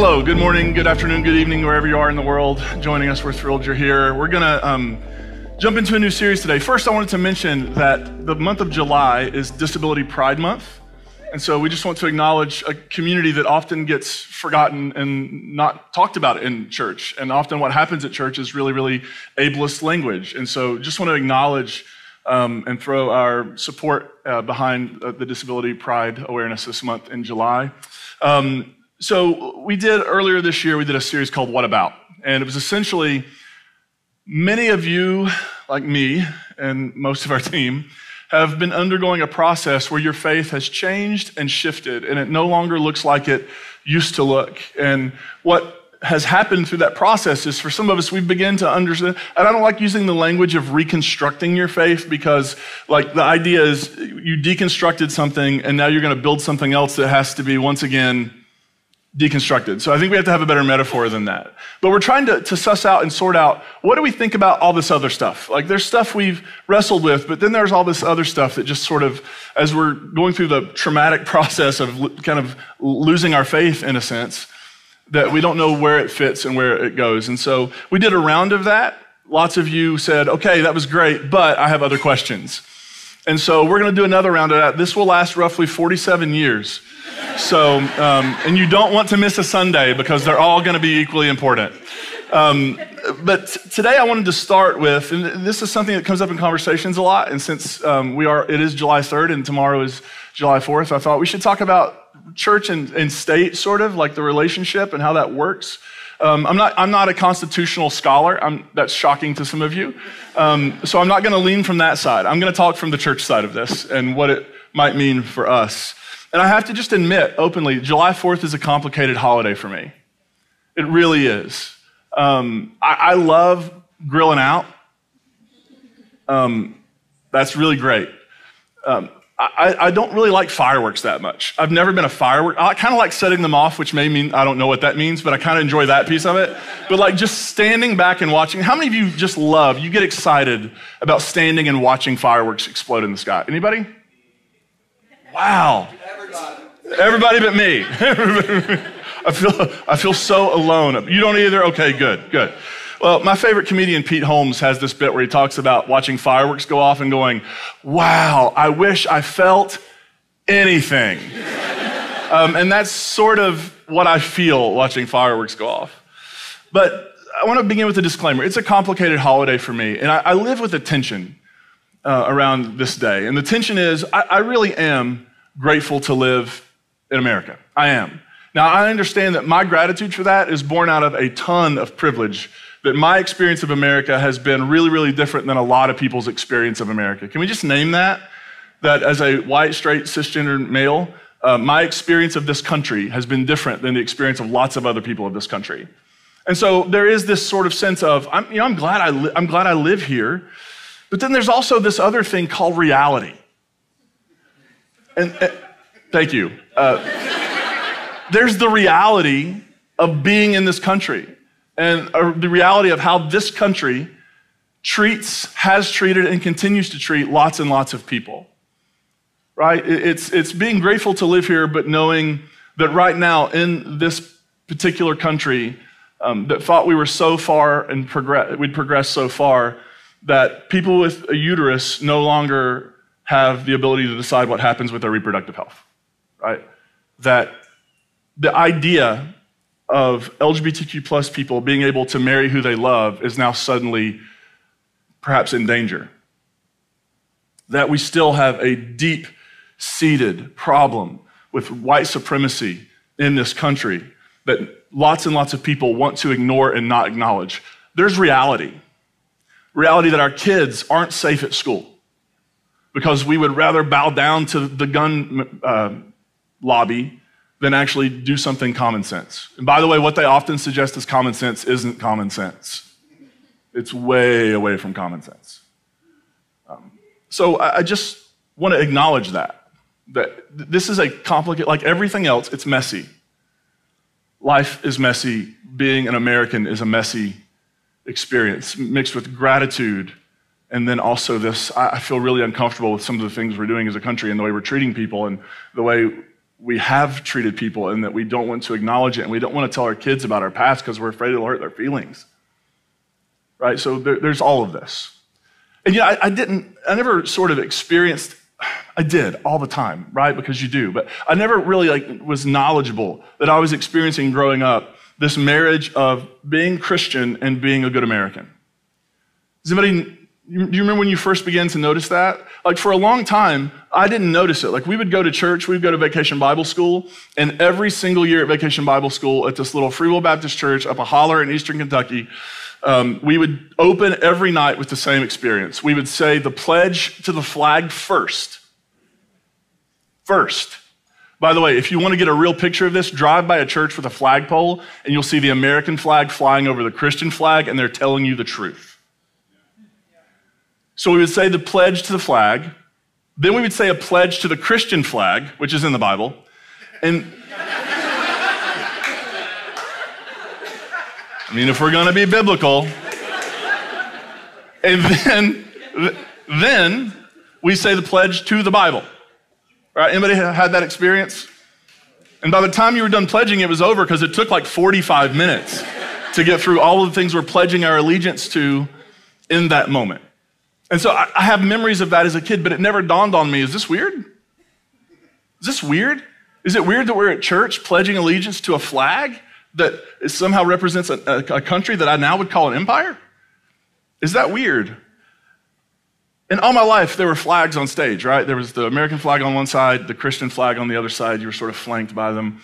Hello, good morning, good afternoon, good evening, wherever you are in the world joining us. We're thrilled you're here. We're going to jump into a new series today. First, I wanted to mention that the month of July is Disability Pride Month. And so we just want to acknowledge a community that often gets forgotten and not talked about in church. And often what happens at church is really, really ableist language. And so just want to acknowledge and throw our support behind the Disability Pride Awareness this month in July. So we did earlier this year, we did a series called What About? And it was essentially many of you, like me and most of our team, have been undergoing a process where your faith has changed and shifted, and it no longer looks like it used to look. And what has happened through that process is, for some of us, we've begun to understand, and I don't like using the language of reconstructing your faith, because like the idea is you deconstructed something and now you're going to build something else that has to be once again deconstructed. So I think we have to have a better metaphor than that. But we're trying to suss out and sort out, what do we think about all this other stuff? Like, there's stuff we've wrestled with, but then there's all this other stuff that just sort of, as we're going through the traumatic process of kind of losing our faith in a sense, that we don't know where it fits and where it goes. And so we did a round of that. Lots of you said, okay, that was great, but I have other questions. And so we're going to do another round of that. This will last roughly 47 years. So, and you don't want to miss a Sunday, because they're all going to be equally important. But today I wanted to start with, and this is something that comes up in conversations a lot, and since it is July 3rd and tomorrow is July 4th, I thought we should talk about church and state, sort of, like the relationship and how that works. I'm not a constitutional scholar. That's shocking to some of you. So I'm not going to lean from that side. I'm going to talk from the church side of this and what it might mean for us. And I have to just admit openly, July 4th is a complicated holiday for me. It really is. I love grilling out. That's really great. I don't really like fireworks that much. I've never been a firework. I kind of like setting them off, which may mean, I don't know what that means, but I kind of enjoy that piece of it. But like just standing back and watching, how many of you just love, you get excited about standing and watching fireworks explode in the sky? Anybody? Wow. Everybody but me. I feel so alone. You don't either? Okay, good, good. Well, my favorite comedian, Pete Holmes, has this bit where he talks about watching fireworks go off and going, wow, I wish I felt anything. And that's sort of what I feel watching fireworks go off. But I want to begin with a disclaimer. It's a complicated holiday for me, and I live with a tension around this day. And the tension is, I really am grateful to live in America. I am. Now, I understand that my gratitude for that is born out of a ton of privilege, that my experience of America has been really, really different than a lot of people's experience of America. Can we just name that? That as a white, straight, cisgender male, my experience of this country has been different than the experience of lots of other people of this country. And so there is this sort of sense of, I'm glad I live here. But then there's also this other thing called reality. And thank you. There's the reality of being in this country, and the reality of how this country has treated, and continues to treat lots and lots of people, right? It's being grateful to live here, but knowing that right now in this particular country that thought we were so far and we'd progressed so far that people with a uterus no longer have the ability to decide what happens with their reproductive health, right? That the idea of LGBTQ plus people being able to marry who they love is now suddenly perhaps in danger. That we still have a deep-seated problem with white supremacy in this country that lots and lots of people want to ignore and not acknowledge. There's reality. Reality that our kids aren't safe at school because we would rather bow down to the gun lobby than actually do something common sense. And by the way, what they often suggest as common sense isn't common sense. It's way away from common sense. So I just want to acknowledge that this is a complicated, like everything else, it's messy. Life is messy. Being an American is a messy experience mixed with gratitude. And then also this, I feel really uncomfortable with some of the things we're doing as a country and the way we're treating people and the way we have treated people and that we don't want to acknowledge it, and we don't want to tell our kids about our past because we're afraid it'll hurt their feelings, right? So there's all of this. And yeah, I did all the time, right? Because you do, but I never really was knowledgeable that I was experiencing growing up this marriage of being Christian and being a good American. Does anybody, do you remember when you first began to notice that? For a long time, I didn't notice it. We would go to church, we'd go to Vacation Bible School, and every single year at Vacation Bible School at this little Free Will Baptist church up a holler in Eastern Kentucky, we would open every night with the same experience. We would say the pledge to the flag first. First. By the way, if you want to get a real picture of this, drive by a church with a flagpole, and you'll see the American flag flying over the Christian flag, and they're telling you the truth. So we would say the pledge to the flag. Then we would say a pledge to the Christian flag, which is in the Bible. And I mean, if we're going to be biblical. And then we say the pledge to the Bible. Right? Anybody had that experience? And by the time you were done pledging, it was over because it took 45 minutes to get through all of the things we're pledging our allegiance to in that moment. And so I have memories of that as a kid, but it never dawned on me, is this weird? Is this weird? Is it weird that we're at church pledging allegiance to a flag that somehow represents a country that I now would call an empire? Is that weird? And all my life, there were flags on stage, right? There was the American flag on one side, the Christian flag on the other side. You were sort of flanked by them.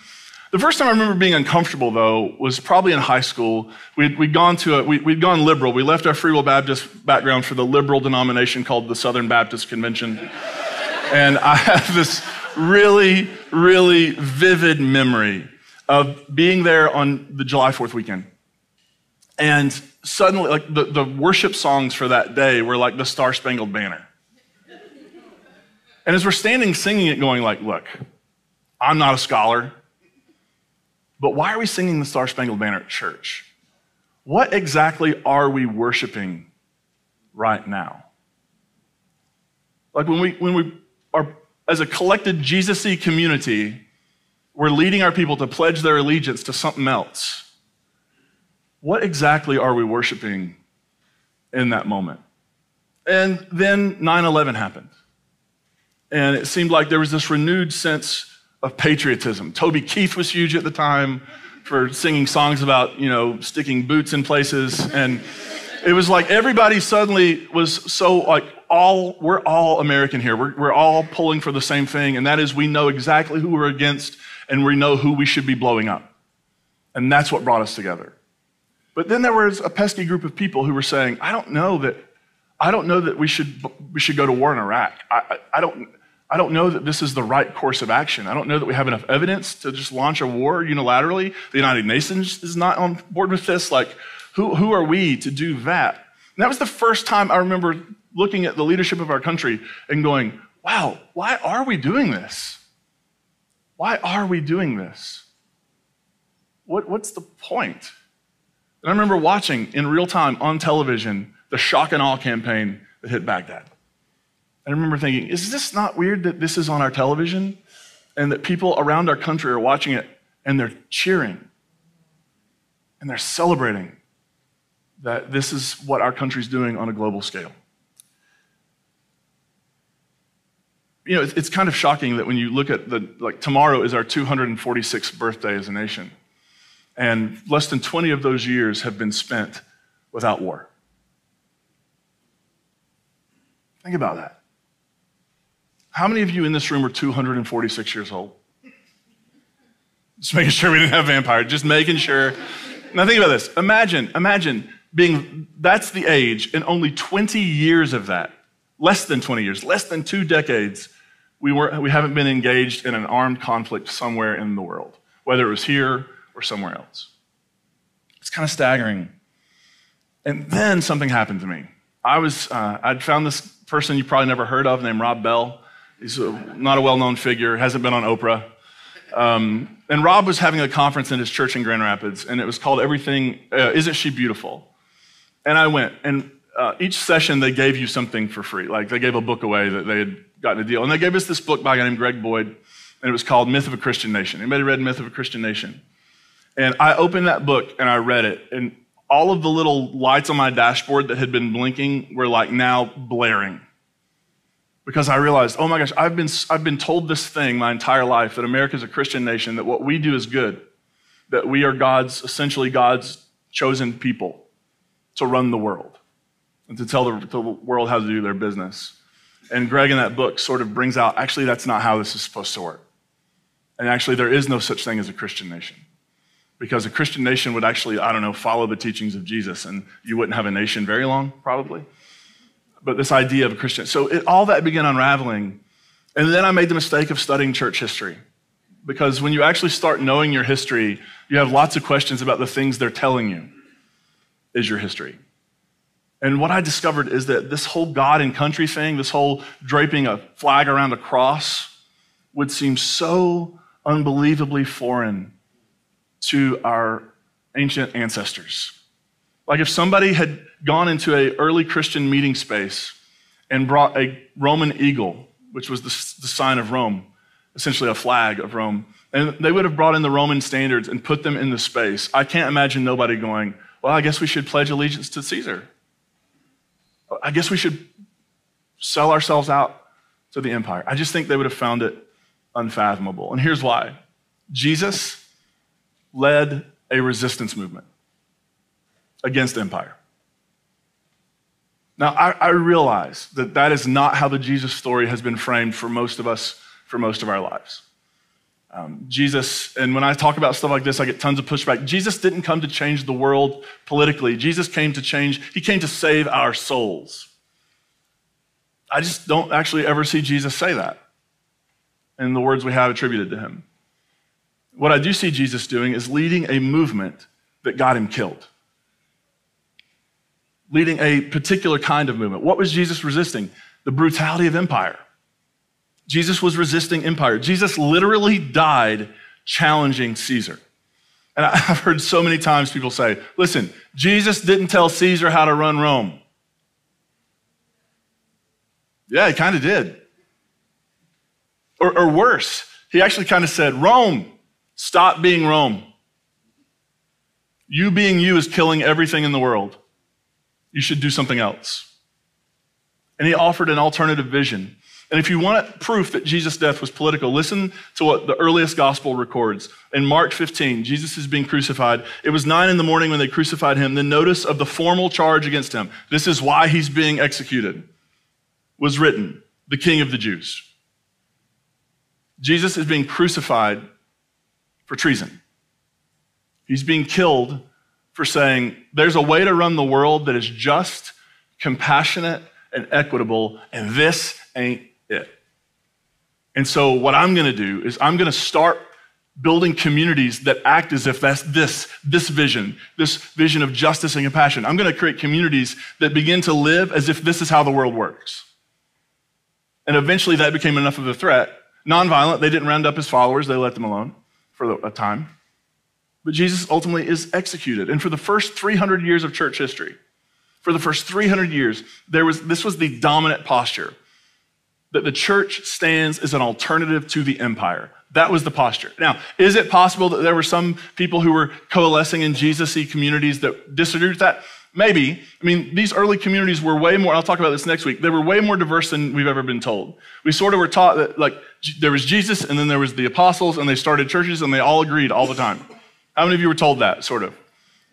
The first time I remember being uncomfortable, though, was probably in high school. We'd gone liberal. We left our Free Will Baptist background for the liberal denomination called the Southern Baptist Convention. And I have this really, really vivid memory of being there on the July 4th weekend. And suddenly, the worship songs for that day were like the Star Spangled Banner. And as we're standing singing it, going look, I'm not a scholar. But why are we singing the Star Spangled Banner at church? What exactly are we worshiping right now? When we are, as a collected Jesus-y community, we're leading our people to pledge their allegiance to something else. What exactly are we worshiping in that moment? And then 9/11 happened. And it seemed like there was this renewed sense of patriotism. Toby Keith was huge at the time for singing songs about, sticking boots in places. And it was everybody suddenly was so we're all American here. We're all pulling for the same thing. And that is, we know exactly who we're against and we know who we should be blowing up. And that's what brought us together. But then there was a pesky group of people who were saying, I don't know that we should go to war in Iraq. I don't know that this is the right course of action. I don't know that we have enough evidence to just launch a war unilaterally. The United Nations is not on board with this. Who are we to do that? And that was the first time I remember looking at the leadership of our country and going, wow, why are we doing this? Why are we doing this? What's the point? And I remember watching in real time on television the shock and awe campaign that hit Baghdad. I remember thinking, is this not weird that this is on our television and that people around our country are watching it and they're cheering and they're celebrating that this is what our country's doing on a global scale? It's kind of shocking that when you look at tomorrow is our 246th birthday as a nation, and less than 20 of those years have been spent without war. Think about that. How many of you in this room are 246 years old? Just making sure we didn't have vampires, just making sure. Now think about this. Imagine being, that's the age, and only 20 years of that, less than 20 years, less than 2 decades, we haven't been engaged in an armed conflict somewhere in the world, whether it was here or somewhere else. It's kind of staggering. And then something happened to me. I'd found this person you probably never heard of named Rob Bell. He's not a well-known figure, hasn't been on Oprah. And Rob was having a conference in his church in Grand Rapids, and it was called Everything, Isn't She Beautiful? And I went, and each session they gave you something for free. They gave a book away that they had gotten a deal. And they gave us this book by a guy named Greg Boyd, and it was called Myth of a Christian Nation. Anybody read Myth of a Christian Nation? And I opened that book and I read it, and all of the little lights on my dashboard that had been blinking were like now blaring, because I realized, oh my gosh, I've been told this thing my entire life, that America is a Christian nation, that what we do is good, that we are essentially God's chosen people to run the world and to tell the world how to do their business. And Greg in that book sort of brings out, actually, that's not how this is supposed to work. And actually, there is no such thing as a Christian nation, because a Christian nation would actually, I don't know, follow the teachings of Jesus, and you wouldn't have a nation very long, probably. But this idea of a Christian. So all that began unraveling. And then I made the mistake of studying church history, because when you actually start knowing your history, you have lots of questions about the things they're telling you is your history. And what I discovered is that this whole God and country thing, this whole draping a flag around a cross, would seem so unbelievably foreign to our ancient ancestors. Like if somebody had gone into an early Christian meeting space and brought a Roman eagle, which was the sign of Rome, essentially a flag of Rome, and they would have brought in the Roman standards and put them in the space, I can't imagine nobody going, well, I guess we should pledge allegiance to Caesar. I guess we should sell ourselves out to the empire. I just think they would have found it unfathomable. And here's why. Jesus led a resistance movement against empire. Now, I realize that that is not how the Jesus story has been framed for most of us for most of our lives. Jesus, and when I talk about stuff like this, I get tons of pushback. Jesus didn't come to change the world politically. Jesus came to change, he came to save our souls. I just don't actually ever see Jesus say that in the words we have attributed to him. What I do see Jesus doing is leading a movement that got him killed, leading a particular kind of movement. What was Jesus resisting? The brutality of empire. Jesus was resisting empire. Jesus literally died challenging Caesar. And I've heard so many times people say, listen, Jesus didn't tell Caesar how to run Rome. Yeah, he kind of did. Or worse, he actually kind of said, Rome, stop being Rome. You being you is killing everything in the world. You should do something else. And he offered an alternative vision. And if you want proof that Jesus' death was political, listen to what the earliest gospel records. In Mark 15, Jesus is being crucified. It was 9 a.m. when they crucified him. The notice of the formal charge against him, this is why he's being executed, was written, the King of the Jews. Jesus is being crucified for treason. He's being killed for saying, there's a way to run the world that is just, compassionate, and equitable, and this ain't it. And so what I'm gonna do is I'm gonna start building communities that act as if that's this vision of justice and compassion. I'm gonna create communities that begin to live as if this is how the world works. And eventually that became enough of a threat. Nonviolent, they didn't round up his followers, they let them alone for a time. But Jesus ultimately is executed. And for the first 300 years of church history, this was the dominant posture, that the church stands as an alternative to the empire. That was the posture. Now, is it possible that there were some people who were coalescing in Jesus-y communities that disagreed with that? Maybe. I mean, these early communities were way more, I'll talk about this next week, they were way more diverse than we've ever been told. We sort of were taught that like there was Jesus and then there was the apostles and they started churches and they all agreed all the time. How many of you were told that, sort of?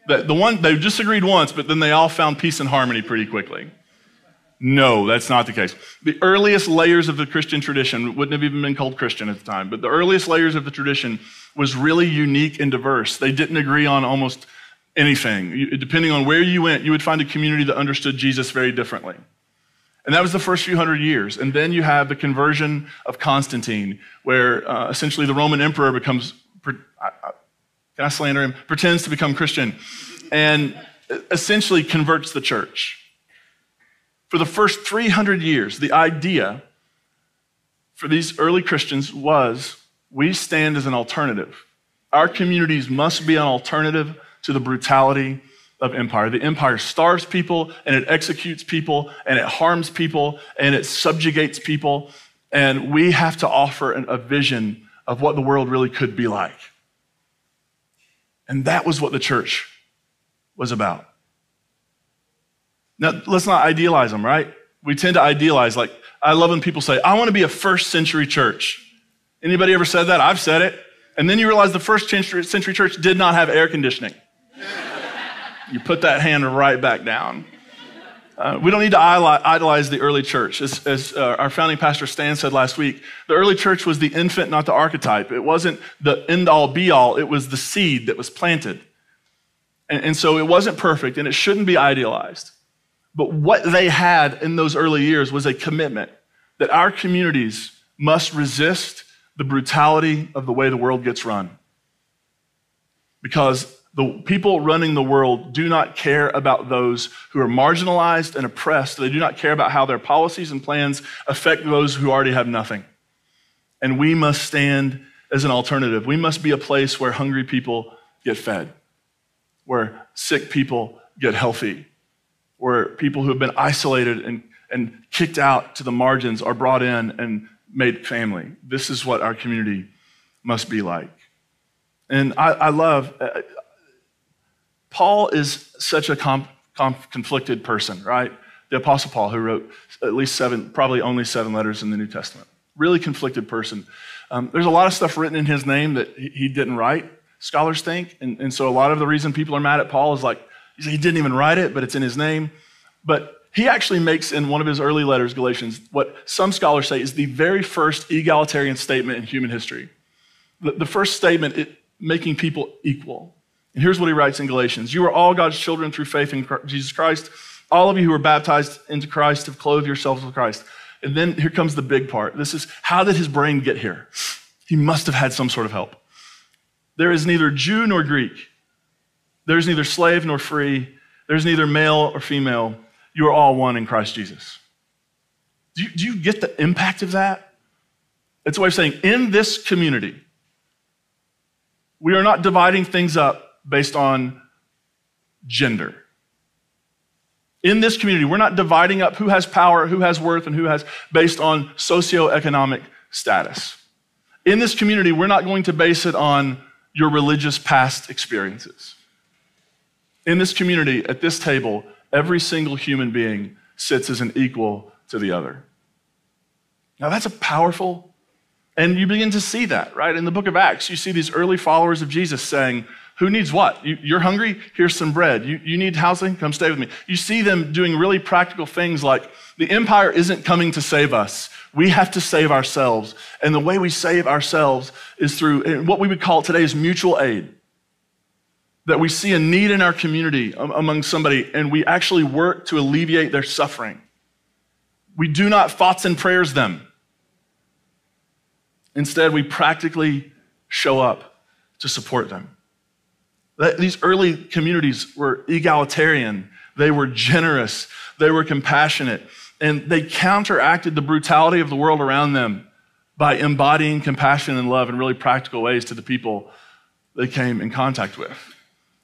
That the one, they disagreed once, but then they all found peace and harmony pretty quickly. No, that's not the case. The earliest layers of the Christian tradition, wouldn't have even been called Christian at the time, but the earliest layers of the tradition was really unique and diverse. They didn't agree on almost anything. Depending on where you went, you would find a community that understood Jesus very differently. And that was the first few hundred years. And then you have the conversion of Constantine, where essentially the Roman emperor becomes... Can I slander him? Pretends to become Christian and essentially converts the church. For the first 300 years, the idea for these early Christians was, we stand as an alternative. Our communities must be an alternative to the brutality of empire. The empire starves people and it executes people and it harms people and it subjugates people. And we have to offer a vision of what the world really could be like. And that was what the church was about. Now, let's not idealize them, right? We tend to idealize, like, I love when people say, I want to be a first century church. Anybody ever said that? I've said it. And then you realize the first century church did not have air conditioning. You put that hand right back down. We don't need to idolize the early church. As our founding pastor Stan said last week, the early church was the infant, not the archetype. It wasn't the end-all, be-all. It was the seed that was planted. And so it wasn't perfect, and it shouldn't be idealized. But what they had in those early years was a commitment that our communities must resist the brutality of the way the world gets run. Because the people running the world do not care about those who are marginalized and oppressed. They do not care about how their policies and plans affect those who already have nothing. And we must stand as an alternative. We must be a place where hungry people get fed, where sick people get healthy, where people who have been isolated and kicked out to the margins are brought in and made family. This is what our community must be like. And I love... Paul is such a conflicted person, right? The Apostle Paul, who wrote at least probably only seven letters in the New Testament. Really conflicted person. There's a lot of stuff written in his name that he didn't write, scholars think. And so a lot of the reason people are mad at Paul is like, he didn't even write it, but it's in his name. But he actually makes in one of his early letters, Galatians, what some scholars say is the very first egalitarian statement in human history. The first statement, making people equal. And here's what he writes in Galatians. You are all God's children through faith in Jesus Christ. All of you who are baptized into Christ have clothed yourselves with Christ. And then here comes the big part. This is, how did his brain get here? He must have had some sort of help. There is neither Jew nor Greek. There is neither slave nor free. There is neither male or female. You are all one in Christ Jesus. Do you get the impact of that? It's a way of saying, in this community, we are not dividing things up based on gender. In this community, we're not dividing up who has power, who has worth, and who has based on socioeconomic status. In this community, we're not going to base it on your religious past experiences. In this community, at this table, every single human being sits as an equal to the other. Now that's a powerful, and you begin to see that, right? In the book of Acts, you see these early followers of Jesus saying, who needs what? You're hungry? Here's some bread. You need housing? Come stay with me. You see them doing really practical things like, the empire isn't coming to save us. We have to save ourselves. And the way we save ourselves is through what we would call today is mutual aid. That we see a need in our community among somebody, and we actually work to alleviate their suffering. We do not thoughts and prayers them. Instead, we practically show up to support them. These early communities were egalitarian. They were generous. They were compassionate. And they counteracted the brutality of the world around them by embodying compassion and love in really practical ways to the people they came in contact with.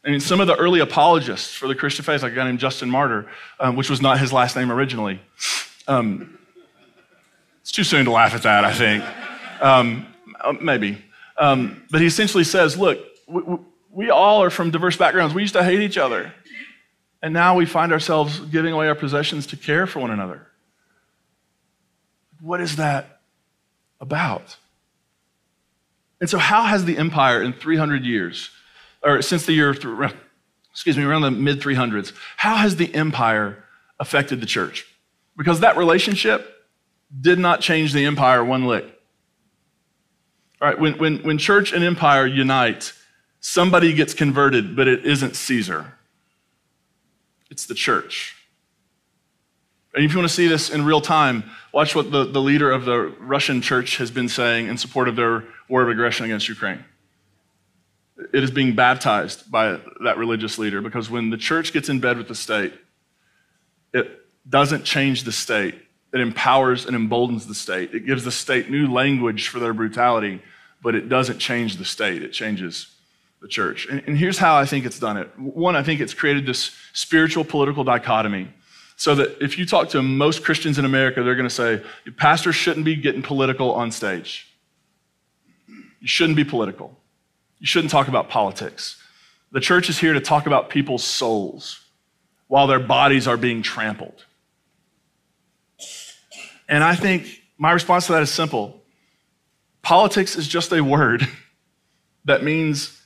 I mean, some of the early apologists for the Christian faith, like a guy named Justin Martyr, which was not his last name originally. It's too soon to laugh at that, I think. Maybe. But he essentially says, look, we all are from diverse backgrounds. We used to hate each other. And now we find ourselves giving away our possessions to care for one another. What is that about? And so how has the empire in 300 years, or since the year, around the mid-300s, how has the empire affected the church? Because that relationship did not change the empire one lick. All right, when church and empire unite, somebody gets converted, but it isn't Caesar. It's the church. And if you want to see this in real time, watch what the leader of the Russian church has been saying in support of their war of aggression against Ukraine. It is being baptized by that religious leader, because when the church gets in bed with the state, it doesn't change the state. It empowers and emboldens the state. It gives the state new language for their brutality, but it doesn't change the state. It changes the church. And here's how I think it's done it. One, I think it's created this spiritual political dichotomy, so that if you talk to most Christians in America, they're going to say, pastors shouldn't be getting political on stage. You shouldn't be political. You shouldn't talk about politics. The church is here to talk about people's souls while their bodies are being trampled. And I think my response to that is simple. Politics is just a word that means,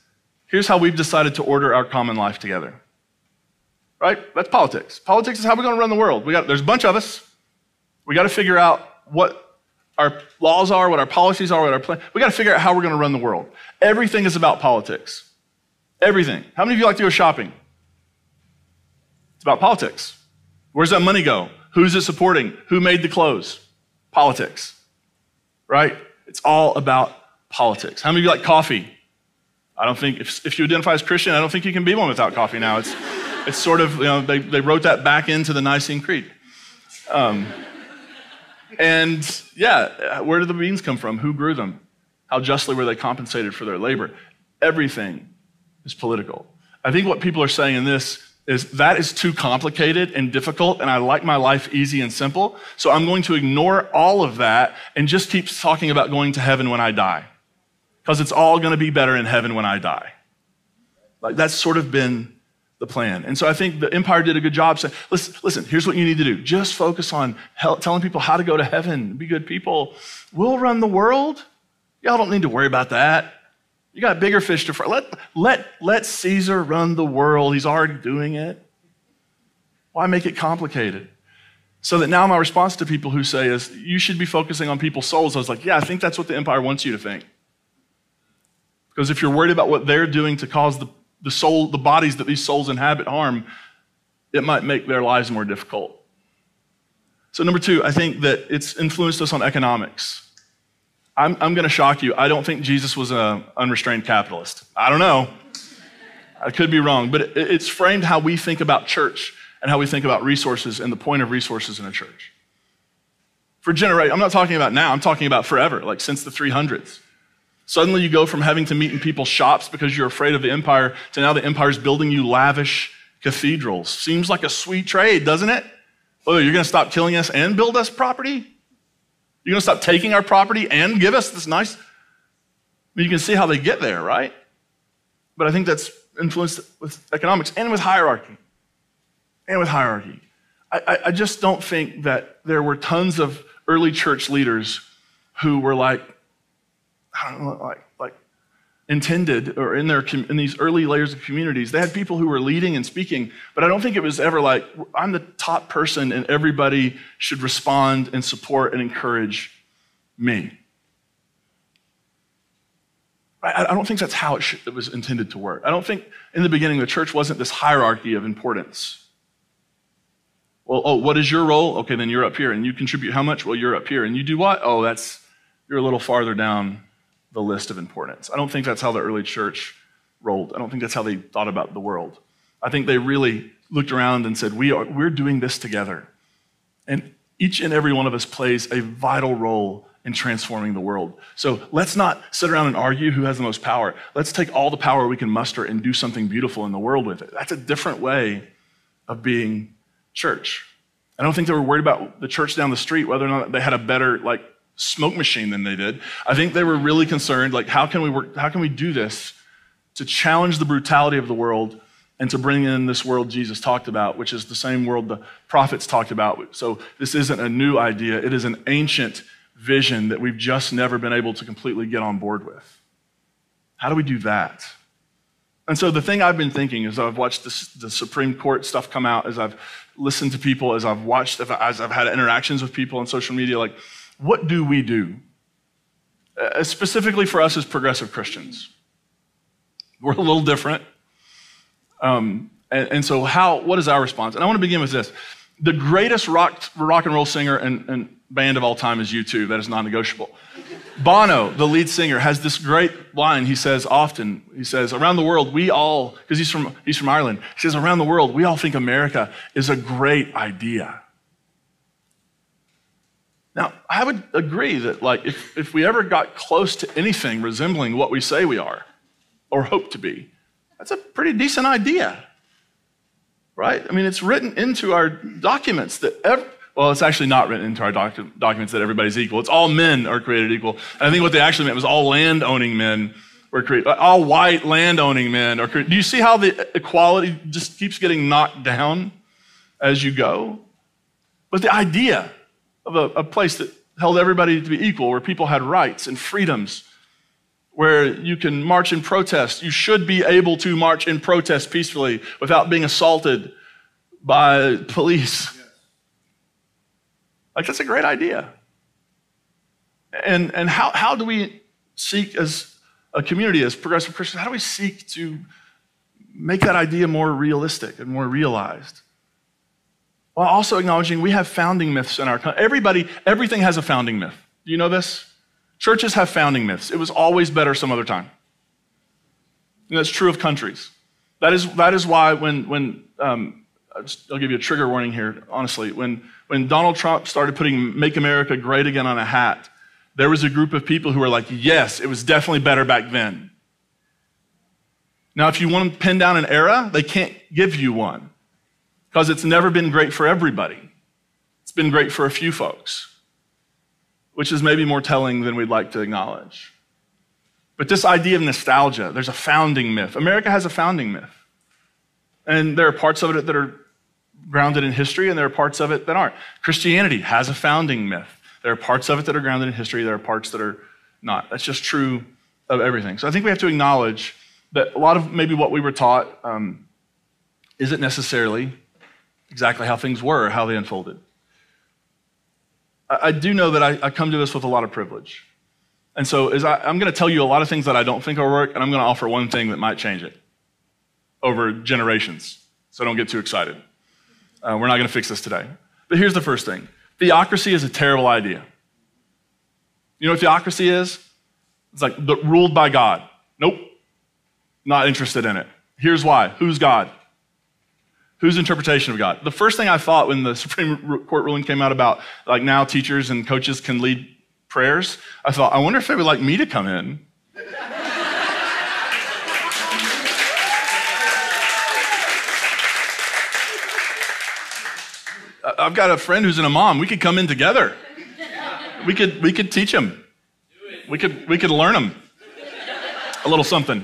here's how we've decided to order our common life together. Right? That's politics. Politics is how we're going to run the world. There's a bunch of us. We got to figure out what our laws are, what our policies are, what our plan. We got to figure out how we're going to run the world. Everything is about politics. Everything. How many of you like to go shopping? It's about politics. Where's that money go? Who's it supporting? Who made the clothes? Politics. Right? It's all about politics. How many of you like coffee? I don't think, if you identify as Christian, I don't think you can be one without coffee now. It's sort of, you know, they wrote that back into the Nicene Creed. And yeah, where did the beans come from? Who grew them? How justly were they compensated for their labor? Everything is political. I think what people are saying in this is that is too complicated and difficult, and I like my life easy and simple, so I'm going to ignore all of that and just keep talking about going to heaven when I die, because it's all going to be better in heaven when I die. Like, that's sort of been the plan. And so I think the empire did a good job saying, listen, here's what you need to do. Just focus on telling people how to go to heaven, be good people. We'll run the world. Y'all don't need to worry about that. You got bigger fish to fry. Let Caesar run the world. He's already doing it. Why make it complicated? So that now my response to people who say is, you should be focusing on people's souls. I was like, yeah, I think that's what the empire wants you to think. Because if you're worried about what they're doing to cause the bodies that these souls inhabit harm, it might make their lives more difficult. So number two, I think that it's influenced us on economics. I'm going to shock you. I don't think Jesus was an unrestrained capitalist. I don't know. I could be wrong. But it's framed how we think about church and how we think about resources and the point of resources in a church. For generations, I'm not talking about now. I'm talking about forever, like since the 300s. Suddenly you go from having to meet in people's shops because you're afraid of the empire to now the empire's building you lavish cathedrals. Seems like a sweet trade, doesn't it? Oh, you're going to stop killing us and build us property? You're going to stop taking our property and give us this nice... You can see how they get there, right? But I think that's influenced with economics and with hierarchy. I just don't think that there were tons of early church leaders who were like, I don't know, like intended or in these early layers of communities. They had people who were leading and speaking, but I don't think it was ever like, I'm the top person and everybody should respond and support and encourage me. I don't think that's how it was intended to work. I don't think in the beginning the church wasn't this hierarchy of importance. Well, oh, what is your role? Okay, then you're up here. And you contribute how much? Well, you're up here. And you do what? Oh, you're a little farther down the list of importance. I don't think that's how the early church rolled. I don't think that's how they thought about the world. I think they really looked around and said, we're doing this together. And each and every one of us plays a vital role in transforming the world. So let's not sit around and argue who has the most power. Let's take all the power we can muster and do something beautiful in the world with it. That's a different way of being church. I don't think they were worried about the church down the street, whether or not they had a better, smoke machine than they did. I think they were really concerned, how can we do this to challenge the brutality of the world and to bring in this world Jesus talked about, which is the same world the prophets talked about. So this isn't a new idea. It is an ancient vision that we've just never been able to completely get on board with. How do we do that? And so the thing I've been thinking as I've watched the Supreme Court stuff come out, as I've listened to people, as I've had interactions with people on social media, what do we do? Specifically for us as progressive Christians. We're a little different. So what is our response? And I want to begin with this. The greatest rock and roll singer and band of all time is U2. That is non-negotiable. Bono, the lead singer, has this great line he says often. He says, around the world, we all, because he's from Ireland, he says, around the world, we all think America is a great idea. Now, I would agree that if we ever got close to anything resembling what we say we are or hope to be, that's a pretty decent idea, right? I mean, it's written into our documents that Well, it's actually not written into our documents that everybody's equal. It's all men are created equal. And I think what they actually meant was all land-owning men were created. All white land-owning men are created. Do you see how the equality just keeps getting knocked down as you go? But the idea of a place that held everybody to be equal, where people had rights and freedoms, where you can march and protest. You should be able to march and protest peacefully without being assaulted by police. Yes. Like, that's a great idea. And how do we seek as a community, as progressive Christians, how do we seek to make that idea more realistic and more realized? While also acknowledging we have founding myths in our country. Everything has a founding myth. Do you know this? Churches have founding myths. It was always better some other time. And that's true of countries. That is why when I'll give you a trigger warning here, honestly. When Donald Trump started putting Make America Great Again on a hat, there was a group of people who were like, yes, it was definitely better back then. Now, if you want to pin down an era, they can't give you one, because it's never been great for everybody. It's been great for a few folks, which is maybe more telling than we'd like to acknowledge. But this idea of nostalgia, there's a founding myth. America has a founding myth. And there are parts of it that are grounded in history, and there are parts of it that aren't. Christianity has a founding myth. There are parts of it that are grounded in history. There are parts that are not. That's just true of everything. So I think we have to acknowledge that a lot of maybe what we were taught isn't necessarily exactly how things were, how they unfolded. I do know that I come to this with a lot of privilege. And so I'm going to tell you a lot of things that I don't think will work, and I'm going to offer one thing that might change it over generations. So don't get too excited. We're not going to fix this today. But here's the first thing. Theocracy is a terrible idea. You know what theocracy is? It's like ruled by God. Nope. Not interested in it. Here's why. Who's God? Whose interpretation of God? The first thing I thought when the Supreme Court ruling came out about, like, now teachers and coaches can lead prayers, I thought, I wonder if they would like me to come in. I've got a friend who's an imam. We could come in together. We could teach him. We could learn him a little something.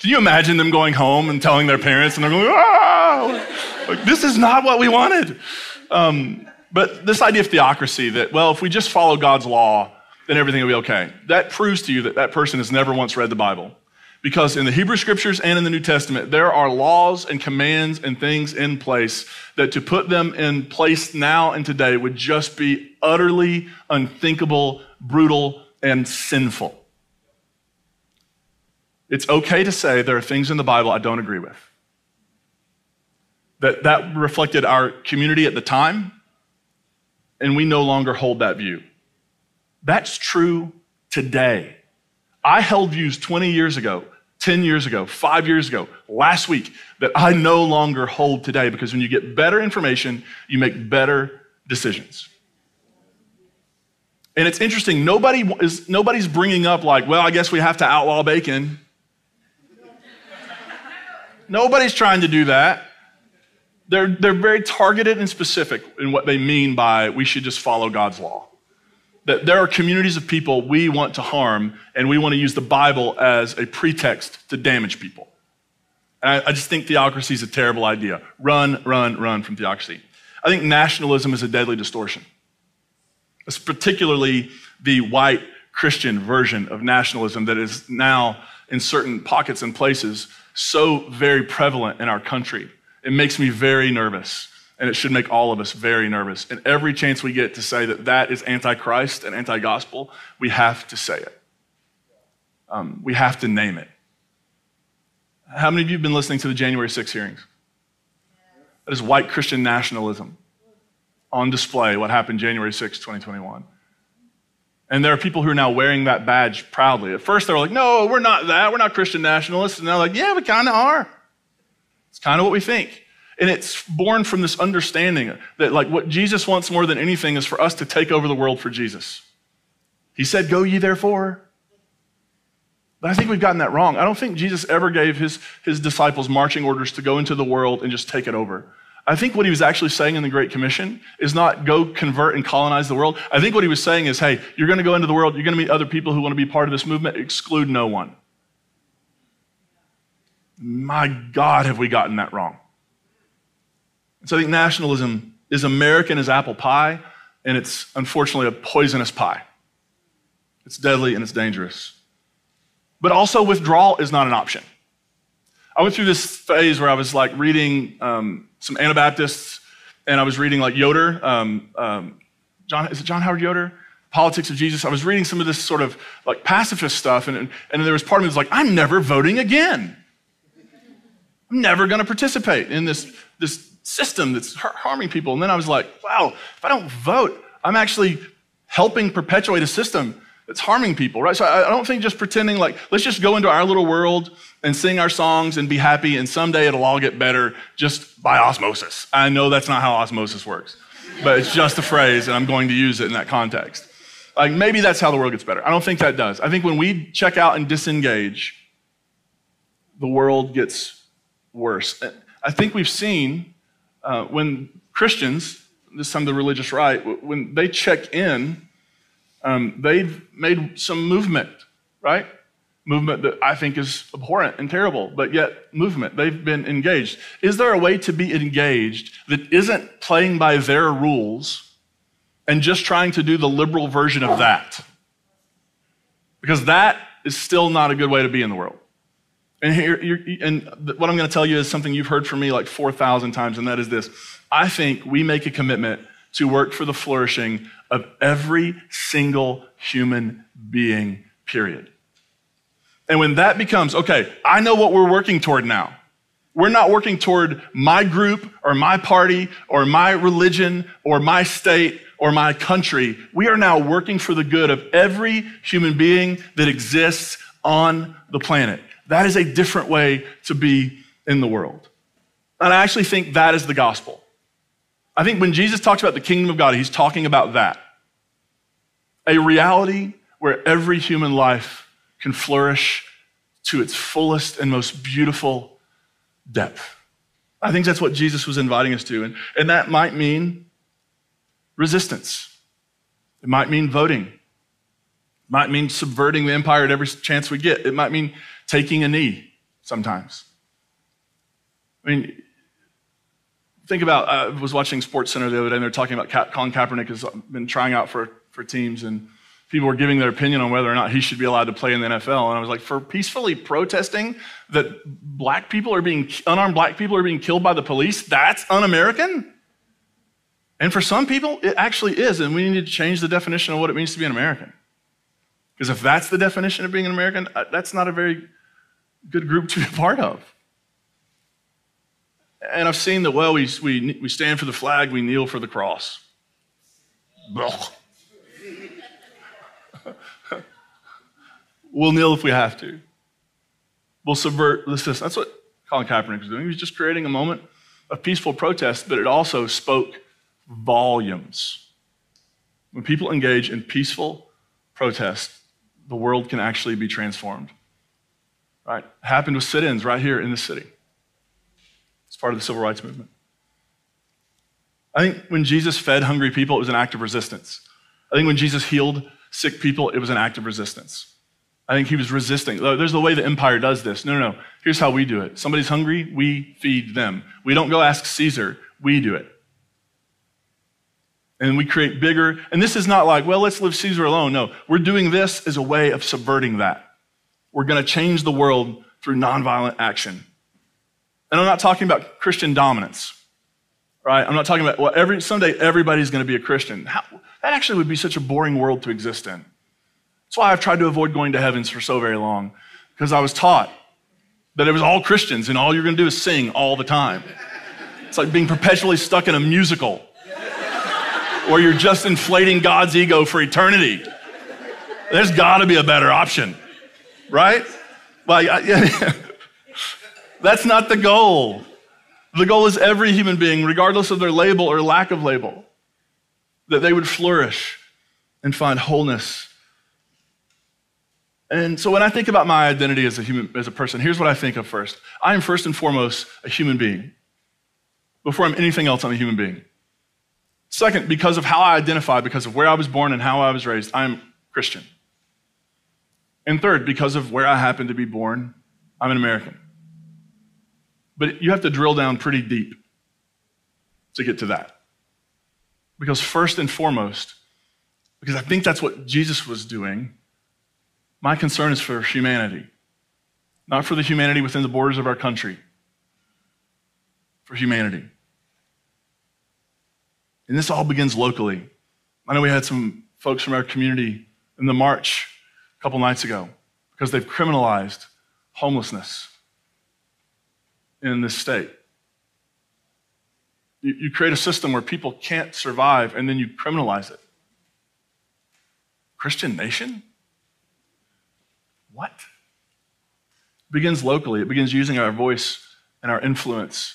Can you imagine them going home and telling their parents, and they're going, ah! Like, this is not what we wanted. But this idea of theocracy that, well, if we just follow God's law, then everything will be okay. That proves to you that that person has never once read the Bible. Because in the Hebrew Scriptures and in the New Testament, there are laws and commands and things in place that to put them in place now and today would just be utterly unthinkable, brutal, and sinful. It's okay to say there are things in the Bible I don't agree with. That reflected our community at the time, and we no longer hold that view. That's true today. I held views 20 years ago, 10 years ago, 5 years ago, last week, that I no longer hold today, because when you get better information, you make better decisions. And it's interesting, nobody's bringing up like, well, I guess we have to outlaw bacon. Nobody's trying to do that. They're very targeted and specific in what they mean by we should just follow God's law. That there are communities of people we want to harm, and we want to use the Bible as a pretext to damage people. And I just think theocracy is a terrible idea. Run from theocracy. I think nationalism is a deadly distortion. It's particularly the white Christian version of nationalism that is now in certain pockets and places so very prevalent in our country. It makes me very nervous, and it should make all of us very nervous. And every chance we get to say that that is anti-Christ and anti-gospel, we have to say it. We have to name it. How many of you have been listening to the January 6th hearings? That is white Christian nationalism on display, what happened January 6, 2021. And there are people who are now wearing that badge proudly. At first, they were like, no, we're not that. We're not Christian nationalists. And they're like, yeah, we kind of are. It's kind of what we think. And it's born from this understanding that, like, what Jesus wants more than anything is for us to take over the world for Jesus. He said, go ye therefore. But I think we've gotten that wrong. I don't think Jesus ever gave his disciples marching orders to go into the world and just take it over. I think what he was actually saying in the Great Commission is not go convert and colonize the world. I think what he was saying is, hey, you're going to go into the world, you're going to meet other people who want to be part of this movement, exclude no one. My God, have we gotten that wrong. So I think nationalism is American as apple pie, and it's unfortunately a poisonous pie. It's deadly and it's dangerous. But also withdrawal is not an option. I went through this phase where I was like reading some Anabaptists, and I was reading like Yoder, John Howard Yoder? Politics of Jesus. I was reading some of this sort of like pacifist stuff, and there was part of me that was like, I'm never voting again. I'm never gonna participate in this system that's harming people. And then I was like, wow, if I don't vote, I'm actually helping perpetuate a system that's harming people, right? So I don't think just pretending like, let's just go into our little world and sing our songs and be happy and someday it'll all get better just by osmosis. I know that's not how osmosis works, but it's just a phrase and I'm going to use it in that context. Like maybe that's how the world gets better. I don't think that does. I think when we check out and disengage, the world gets worse. I think we've seen when Christians, this time the religious right, when they check in, they've made some movement, right? Movement that I think is abhorrent and terrible, but yet movement. They've been engaged. Is there a way to be engaged that isn't playing by their rules and just trying to do the liberal version of that? Because that is still not a good way to be in the world. And what I'm going to tell you is something you've heard from me like 4,000 times, and that is this. I think we make a commitment to work for the flourishing of every single human being, period. And when that becomes, okay, I know what we're working toward now. We're not working toward my group or my party or my religion or my state or my country. We are now working for the good of every human being that exists on the planet. That is a different way to be in the world. And I actually think that is the gospel. I think when Jesus talks about the kingdom of God, he's talking about that. A reality where every human life can flourish to its fullest and most beautiful depth. I think that's what Jesus was inviting us to. And that might mean resistance. It might mean voting. It might mean subverting the empire at every chance we get. It might mean taking a knee sometimes. I mean, think about, I was watching SportsCenter the other day, and they were talking about Colin Kaepernick has been trying out for teams, and people were giving their opinion on whether or not he should be allowed to play in the NFL. And I was like, for peacefully protesting that unarmed black people are being killed by the police, that's un-American? And for some people, it actually is, and we need to change the definition of what it means to be an American. Because if that's the definition of being an American, that's not a very good group to be a part of. And I've seen that, well, we stand for the flag, we kneel for the cross. We'll kneel if we have to. We'll subvert the system. That's what Colin Kaepernick was doing. He was just creating a moment of peaceful protest, but it also spoke volumes. When people engage in peaceful protest, the world can actually be transformed. Right? It happened with sit-ins right here in the city. It's part of the civil rights movement. I think when Jesus fed hungry people, it was an act of resistance. I think when Jesus healed sick people, it was an act of resistance. I think he was resisting. There's the way the empire does this. No. Here's how we do it. Somebody's hungry, we feed them. We don't go ask Caesar, we do it. And we create bigger. And this is not like, well, let's leave Caesar alone. No, we're doing this as a way of subverting that. We're going to change the world through nonviolent action. And I'm not talking about Christian dominance, right? I'm not talking about, well, someday everybody's going to be a Christian. That actually would be such a boring world to exist in. That's why I've tried to avoid going to heavens for so very long, because I was taught that it was all Christians and all you're going to do is sing all the time. It's like being perpetually stuck in a musical where you're just inflating God's ego for eternity. There's got to be a better option, right? Like, that's not the goal. The goal is every human being, regardless of their label or lack of label, that they would flourish and find wholeness. And so when I think about my identity as a person, here's what I think of first. I am first and foremost a human being. before I'm anything else, I'm a human being. Second, because of how I identify, because of where I was born and how I was raised, I'm Christian. And third, because of where I happen to be born, I'm an American. But you have to drill down pretty deep to get to that. Because first and foremost, because I think that's what Jesus was doing, my concern is for humanity. Not for the humanity within the borders of our country, for humanity. And this all begins locally. I know we had some folks from our community in the march a couple nights ago because they've criminalized homelessness in this state. You create a system where people can't survive and then you criminalize it. Christian nation? What? It begins locally. It begins using our voice and our influence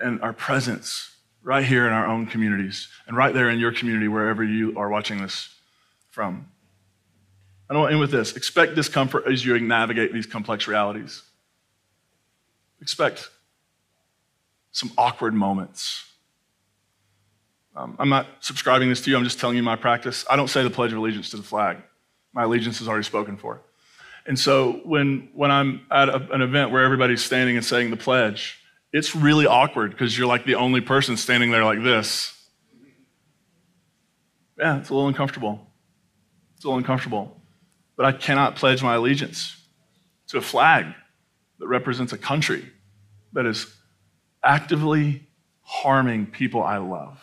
and our presence right here in our own communities and right there in your community, wherever you are watching this from. I don't want to end with this. Expect discomfort as you navigate these complex realities. Expect some awkward moments. I'm not subscribing this to you. I'm just telling you my practice. I don't say the Pledge of Allegiance to the flag. My allegiance is already spoken for. And so when I'm at an event where everybody's standing and saying the pledge, it's really awkward because you're like the only person standing there like this. Yeah, it's a little uncomfortable. It's a little uncomfortable. But I cannot pledge my allegiance to a flag that represents a country that is actively harming people I love.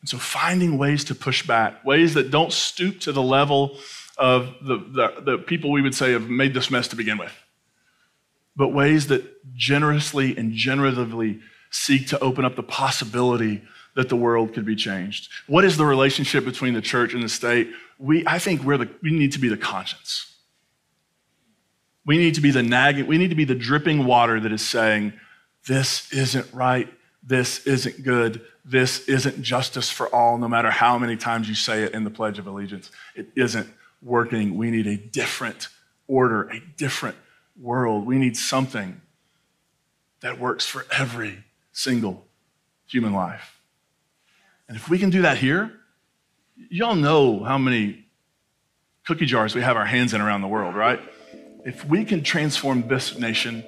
And so finding ways to push back, ways that don't stoop to the level of the people we would say have made this mess to begin with, but ways that generously and generatively seek to open up the possibility that the world could be changed. What is the relationship between the church and the state? I think we need to be the conscience. We need to be the nagging, we need to be the dripping water that is saying, this isn't right, this isn't good, this isn't justice for all, no matter how many times you say it in the Pledge of Allegiance. It isn't working. We need a different order, a different world. We need something that works for every single human life. And if we can do that here, y'all know how many cookie jars we have our hands in around the world, right? If we can transform this nation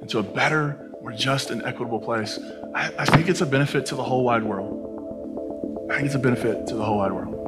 into a better, more just and equitable place, I think it's a benefit to the whole wide world. I think it's a benefit to the whole wide world.